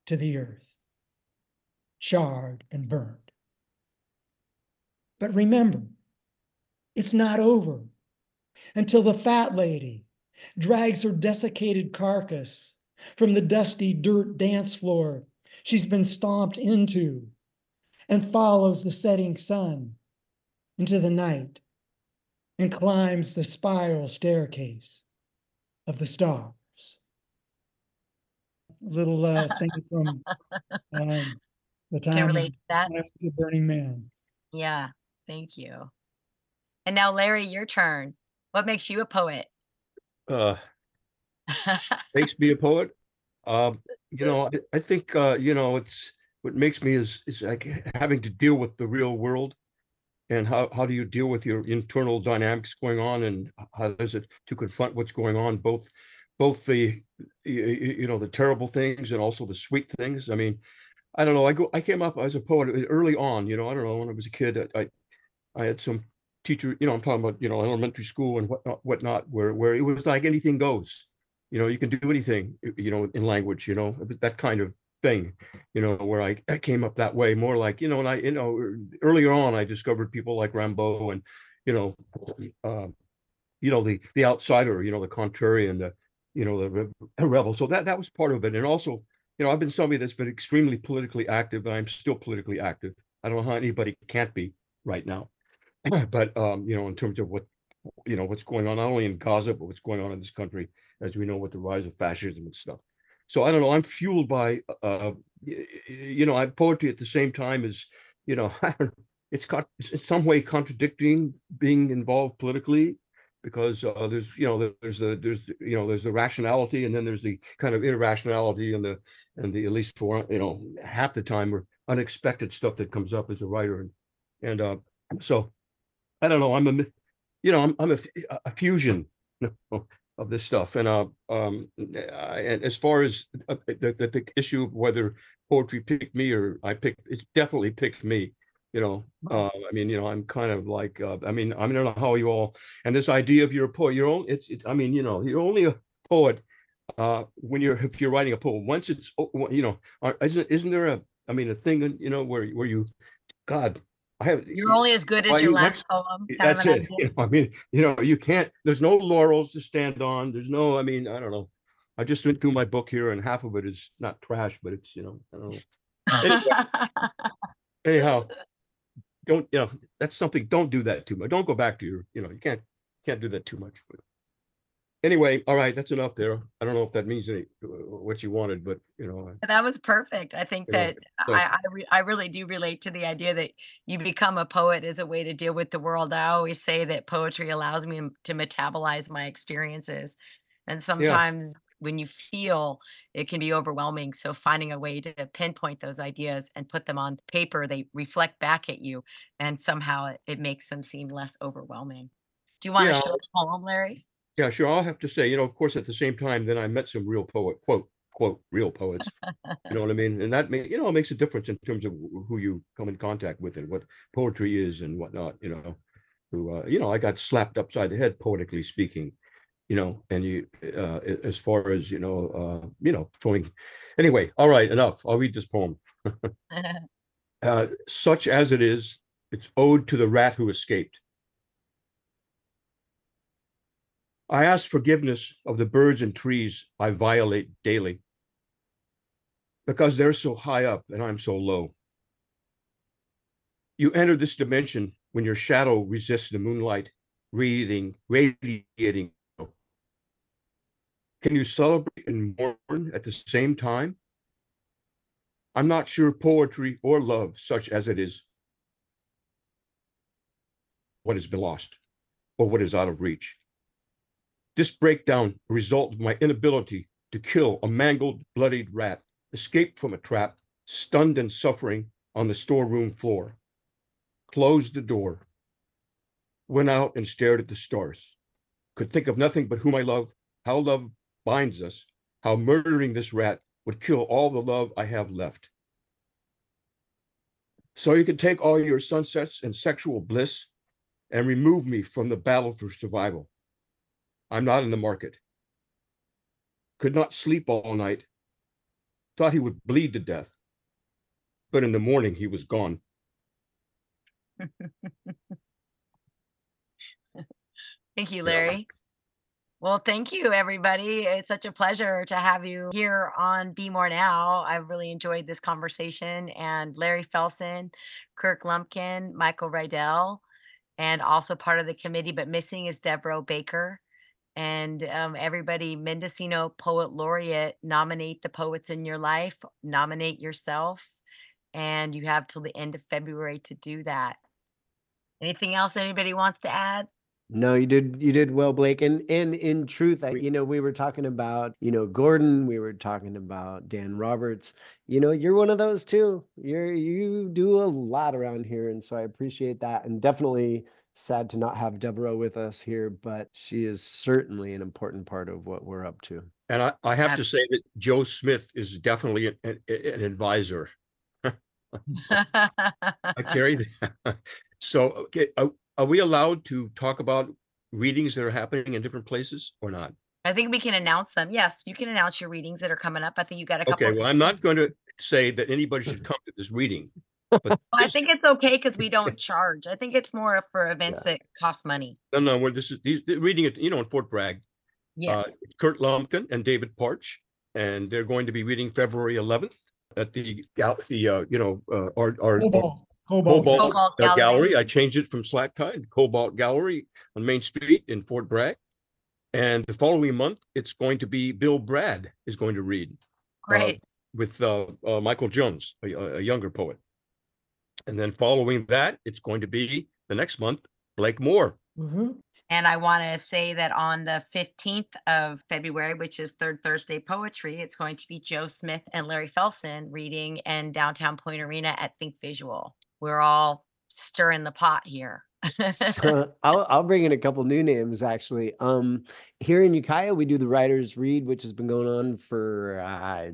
to the earth, charred and burned. But remember, it's not over until the fat lady drags her desiccated carcass from the dusty dirt dance floor she's been stomped into and follows the setting sun into the night and climbs the spiral staircase of the stars. Little uh, thing from um, the time I went to Burning Man. Yeah. Thank you. And now, Larry, your turn. What makes you a poet? Uh, makes me a poet? Um, you know, I, I think, uh, you know, it's what makes me is, is like having to deal with the real world, and how, how do you deal with your internal dynamics going on, and how does it to confront what's going on, both both the, you know, the terrible things and also the sweet things. I mean, I don't know. I go. I came up as a poet early on. You know, I don't know. When I was a kid, I, I, I had some teacher. You know, I'm talking about, you know, elementary school and whatnot, whatnot, where where it was like anything goes. You know, you can do anything. You know, in language. You know, that kind of thing. You know, where I, I came up that way, more like, you know. And I, you know, earlier on, I discovered people like Rimbaud and, you know, uh, you know the the outsider. You know, the contrarian, the, you know, the rebel. So that that was part of it, and also, you know, I've been somebody that's been extremely politically active, and I'm still politically active. I don't know how anybody can't be right now. But, um, you know, in terms of what, you know, what's going on, not only in Gaza, but what's going on in this country, as we know, with the rise of fascism and stuff. So I don't know, I'm fueled by, uh, you know, I poetry at the same time as, you know, it's got, it's in some way contradicting being involved politically because uh, there's, you know, there's the, there's, you know, there's the rationality, and then there's the kind of irrationality, and the, and the, at least for, you know, half the time, or unexpected stuff that comes up as a writer. And, and uh, so I don't know, I'm a, you know, I'm, I'm a, a fusion of this stuff. And, uh, um, and as far as the, the, the issue of whether poetry picked me or I picked, it definitely picked me. You know, uh, I mean, you know, I'm kind of like, uh, I mean, I don't know how you all, and this idea of you're a poet, you're only, it's, it, I mean, you know, you're only a poet uh, when you're, if you're writing a poem. Once it's, you know, isn't, isn't there a, I mean, a thing, you know, where, where you, God, I have. You're only as good as your last poem. That's it. You know, I mean, you know, you can't, there's no laurels to stand on. There's no, I mean, I don't know. I just went through my book here, and half of it is not trash, but it's, you know, I don't know. Anyway, anyhow. Don't, you know, that's something, don't do that too much. Don't go back to your, you know, you can't, can't do that too much. But anyway, all right, that's enough there. I don't know if that means any, what you wanted, but, you know. That was perfect. I think that so, I, I, re, I really do relate to the idea that you become a poet as a way to deal with the world. I always say that poetry allows me to metabolize my experiences. And sometimes yeah. when you feel, it can be overwhelming. So finding a way to pinpoint those ideas and put them on paper, they reflect back at you, and somehow it, it makes them seem less overwhelming. Do you want yeah. to show the poem, Larry? Yeah, sure. I'll have to say, you know, of course, at the same time, then I met some real poet, quote, quote, real poets. You know what I mean? And that, may, you know, it makes a difference in terms of who you come in contact with and what poetry is and whatnot, you know. Who, uh, you know, I got slapped upside the head, poetically speaking. You know, and you, uh, as far as, you know, uh, you know, throwing, anyway, all right, enough. I'll read this poem. uh, such as it is, it's ode to the rat who escaped. I ask forgiveness of the birds and trees I violate daily, because they're so high up and I'm so low. You enter this dimension when your shadow resists the moonlight, radiating, radiating. Can you celebrate and mourn at the same time? I'm not sure poetry or love, such as it is, what has been lost or what is out of reach. This breakdown results from my inability to kill a mangled, bloodied rat, escaped from a trap, stunned and suffering on the storeroom floor. Closed the door, went out and stared at the stars. Could think of nothing but whom I love, how love binds us, how murdering this rat would kill all the love I have left. So you can take all your sunsets and sexual bliss and remove me from the battle for survival. I'm not in the market. Could not sleep all night. Thought he would bleed to death. But in the morning, he was gone. Thank you, Larry. Yeah. Well, thank you, everybody. It's such a pleasure to have you here on Be More Now. I've really enjoyed this conversation. And Larry Felson, Kirk Lumpkin, Michael Riedell, and also part of the committee, but missing is Devereaux Baker. And um, everybody, Mendocino Poet Laureate, nominate the poets in your life, nominate yourself. And you have till the end of February to do that. Anything else anybody wants to add? No, you did. You did well, Blake. And and in truth, I, you know, we were talking about, you know, Gordon, we were talking about Dan Roberts, you know, you're one of those too. You're, you do a lot around here. And so I appreciate that. And definitely sad to not have Devereaux with us here, but she is certainly an important part of what we're up to. And I, I have to say that Joe Smith is definitely an, an, an advisor. I carry that. So, okay. I, Are we allowed to talk about readings that are happening in different places or not? I think we can announce them. Yes, you can announce your readings that are coming up. I think you got a couple. Okay, well, I'm not going to say that anybody should come to this reading. But well, I think it's okay because we don't charge. I think it's more for events yeah. that cost money. No, no, well, this is these reading it, you know, in Fort Bragg. Yes. Uh, Kurt Lumpkin and David Parch, and they're going to be reading February eleventh at the the uh, you know uh, our our. Oh, Cobalt, Cobalt, Cobalt uh, gallery. gallery. I changed it from Slack Tide, Cobalt Gallery on Main Street in Fort Bragg. And the following month, it's going to be Bill Brad is going to read. Great. Uh, with uh, uh, Michael Jones, a, a younger poet. And then following that, it's going to be the next month, Blake Moore. Mm-hmm. And I want to say that on the fifteenth of February, which is Third Thursday Poetry, it's going to be Joe Smith and Larry Felson reading in downtown Point Arena at Think Visual. We're all stirring the pot here. So I'll, I'll bring in a couple new names, actually. Um, here in Ukiah, we do the Writers Read, which has been going on for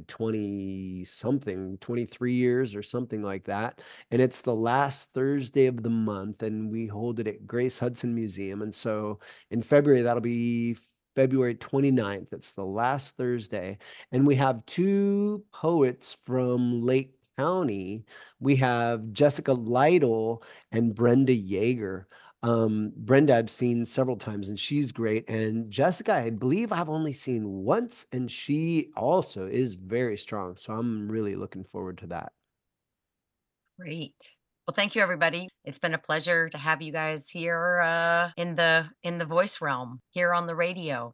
twenty-something, uh, twenty-three years or something like that. And it's the last Thursday of the month, and we hold it at Grace Hudson Museum. And so in February, that'll be February twenty-ninth. It's the last Thursday. And we have two poets from Lake County. We have Jessica Lytle and Brenda Yeager. Um, Brenda I've seen several times, and she's great. And Jessica, I believe I've only seen once, and she also is very strong. So I'm really looking forward to that. Great. Well, thank you, everybody. It's been a pleasure to have you guys here uh, in the in the voice realm, here on the radio.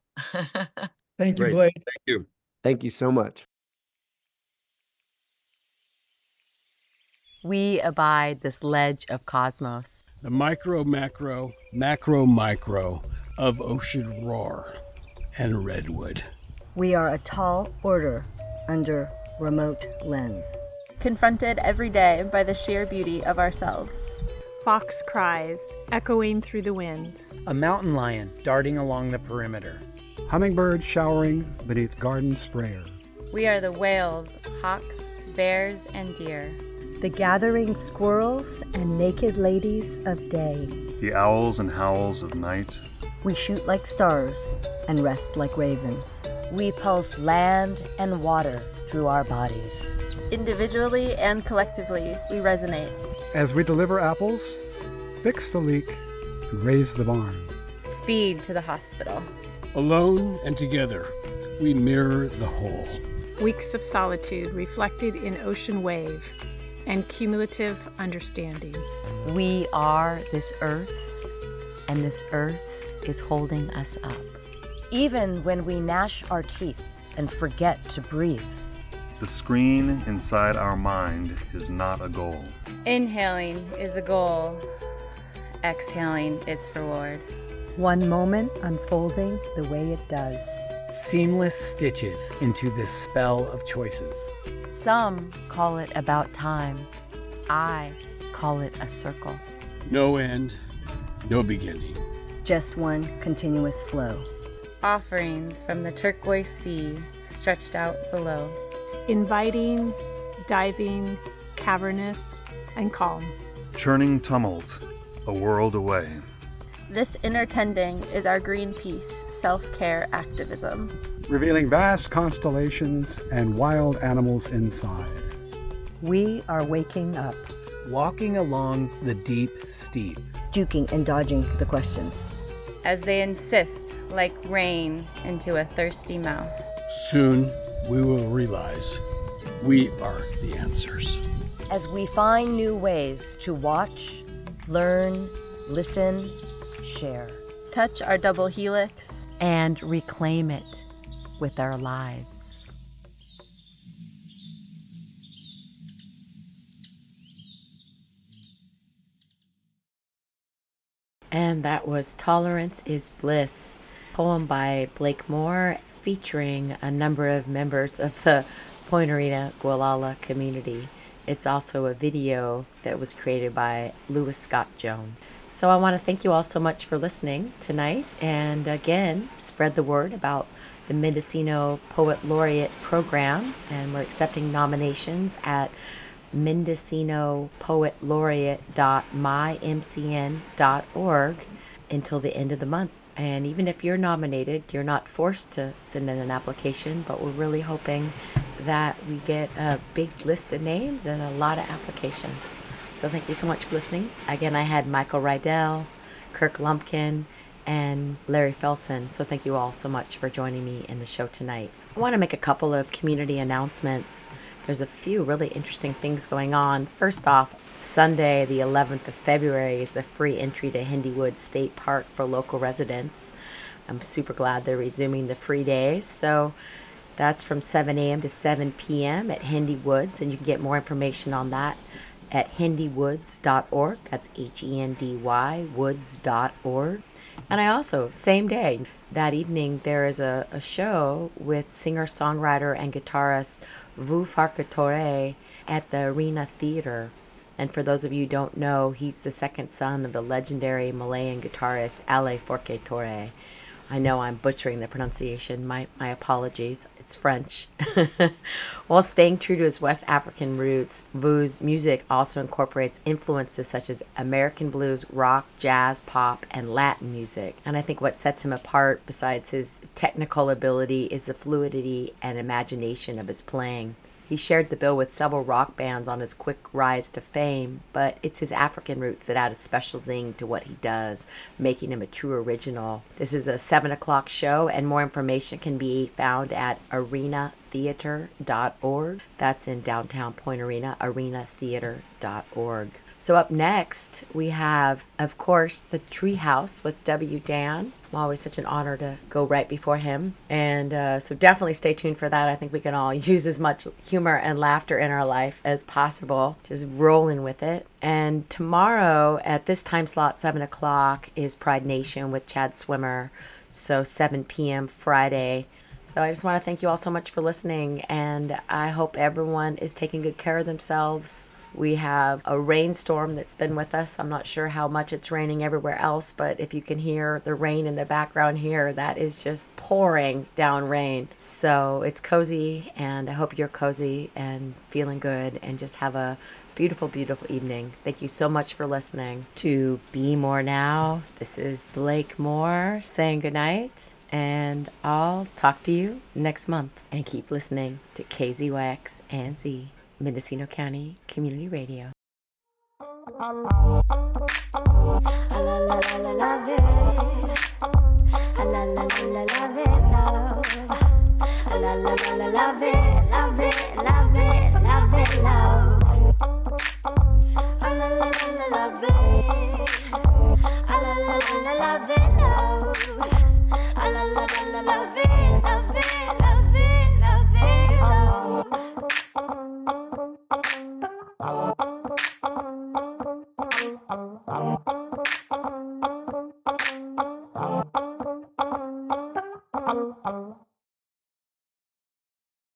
Thank you, Blake. Thank you. Thank you so much. We abide this ledge of cosmos. The micro, macro, macro, micro of ocean roar and redwood. We are a tall order under remote lens. Confronted every day by the sheer beauty of ourselves. Fox cries echoing through the wind. A mountain lion darting along the perimeter. Hummingbird showering beneath garden sprayer. We are the whales, hawks, bears, and deer. The gathering squirrels and naked ladies of day. The owls and howls of night. We shoot like stars and rest like ravens. We pulse land and water through our bodies. Individually and collectively, we resonate. As we deliver apples, fix the leak, and raise the barn. Speed to the hospital. Alone and together, we mirror the whole. Weeks of solitude reflected in ocean wave and cumulative understanding. We are this earth, and this earth is holding us up. Even when we gnash our teeth and forget to breathe. The screen inside our mind is not a goal. Inhaling is a goal. Exhaling its reward. One moment unfolding the way it does. Seamless stitches into this spell of choices. Some call it about time. I call it a circle. No end, no beginning. Just one continuous flow. Offerings from the turquoise sea stretched out below. Inviting, diving, cavernous, and calm. Churning tumult, a world away. This inner tending is our green peace, self-care activism. Revealing vast constellations and wild animals inside. We are waking up. Walking along the deep steep. Juking and dodging the questions. As they insist, like rain into a thirsty mouth. Soon we will realize we are the answers. As we find new ways to watch, learn, listen, share. Touch our double helix. And reclaim it with our lives. And that was Tolerance is Bliss, poem by Blake Moore, featuring a number of members of the Point Arena Gualala community. It's also a video that was created by Lewis Scott Jones. So I want to thank you all so much for listening tonight, and again, spread the word about the Mendocino Poet Laureate Program, and we're accepting nominations at mendocino poet laureate dot my m c n dot org until the end of the month. And even if you're nominated, you're not forced to send in an application, but we're really hoping that we get a big list of names and a lot of applications. So thank you so much for listening. Again, I had Michael Riedell, Kirk Lumpkin, and Larry Felson. So thank you all so much for joining me in the show tonight. I want to make a couple of community announcements. There's a few really interesting things going on. First off, Sunday, the eleventh of February, is the free entry to Hindywood State Park for local residents. I'm super glad they're resuming the free days. So that's from seven a.m. to seven p.m. at Hindywoods, and you can get more information on that at hindywoods dot org. That's H E N D Y woods dot org. And I also, same day, that evening, there is a, a show with singer-songwriter and guitarist Vu Farquatore at the Arena Theater. And for those of you who don't know, he's the second son of the legendary Malayan guitarist Ale Farquatore. I know I'm butchering the pronunciation. My, my apologies. It's French. While staying true to his West African roots, Vu's music also incorporates influences such as American blues, rock, jazz, pop, and Latin music. And I think what sets him apart, besides his technical ability, is the fluidity and imagination of his playing. He shared the bill with several rock bands on his quick rise to fame, but it's his African roots that add a special zing to what he does, making him a true original. This is a seven o'clock show, and more information can be found at arena theater dot org. That's in downtown Point Arena, arena theater dot org. So up next, we have, of course, the Treehouse with W. Dan. Always such an honor to go right before him, and uh, so definitely stay tuned for that. I think we can all use as much humor and laughter in our life as possible, just rolling with it. And tomorrow at this time slot, seven o'clock, is Pride Nation with Chad Swimmer, so seven p.m. Friday. So I just want to thank you all so much for listening, and I hope everyone is taking good care of themselves. We have a rainstorm that's been with us. I'm not sure how much it's raining everywhere else, but if you can hear the rain in the background here, that is just pouring down rain. So it's cozy, and I hope you're cozy and feeling good, and just have a beautiful, beautiful evening. Thank you so much for listening to Be More Now. This is Blake Moore saying goodnight, and I'll talk to you next month. And keep listening to K Z Y X and Z. Mendocino County Community Radio. Oh,